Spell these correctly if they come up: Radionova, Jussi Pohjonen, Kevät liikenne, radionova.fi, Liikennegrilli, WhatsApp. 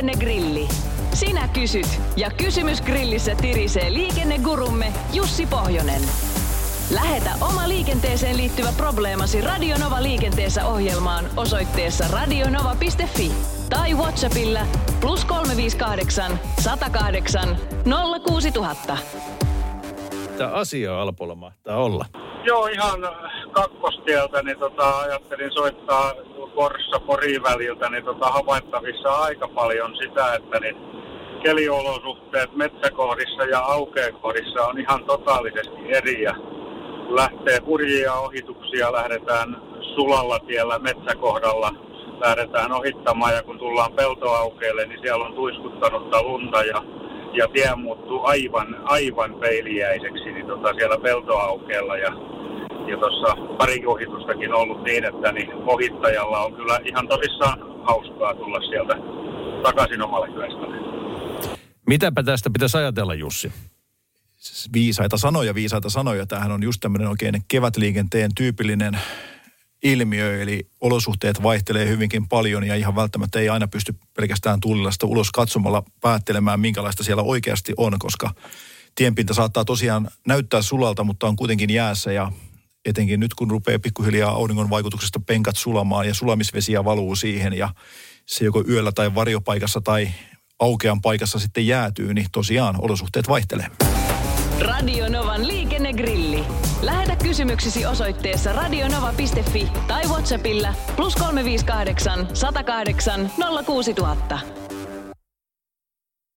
Liikennegrilli. Sinä kysyt ja kysymys grillissä tirisee liikennegurumme Jussi Pohjonen. Lähetä oma liikenteeseen liittyvä probleemasi Radionova liikenteessä ohjelmaan osoitteessa radionova.fi tai WhatsAppilla +358 108 06000. Tämä asia Alpolla mahtaa olla. Joo, ihan kakkostieltä niin ajattelin soittaa Porissa-Poriin väliltä, niin havaittavissa aika paljon sitä, että niin keliolosuhteet metsäkohdissa ja aukeakohdissa on ihan totaalisesti eri. Lähtee hurjia ohituksia, lähdetään sulalla tiellä metsäkohdalla, lähdetään ohittamaan ja kun tullaan peltoaukeelle, niin siellä on tuiskuttanutta lunta ja tie muuttuu aivan peiliäiseksi niin siellä peltoaukeella ja tuossa pari ohitustakin ollut niin, että niin ohittajalla on kyllä ihan tosissaan hauskaa tulla sieltä takaisin omalle kylästään. Mitäpä tästä pitäisi ajatella, Jussi? Viisaita sanoja. Tämähän on just tämmöinen oikein kevätliikenteen tyypillinen ilmiö, eli olosuhteet vaihtelee hyvinkin paljon ja ihan välttämättä ei aina pysty pelkästään tuulilasta ulos katsomalla päättelemään, minkälaista siellä oikeasti on, koska tienpinta saattaa tosiaan näyttää sulalta, mutta on kuitenkin jäässä ja etenkin nyt, kun rupeaa pikkuhiljaa auringon vaikutuksesta penkat sulamaan ja sulamisvesiä valuu siihen ja se joko yöllä tai varjopaikassa tai aukean paikassa sitten jäätyy, niin tosiaan olosuhteet vaihtelee. Radio Novan liikennegrilli. Lähetä kysymyksesi osoitteessa radionova.fi tai WhatsAppilla +358 108 06000.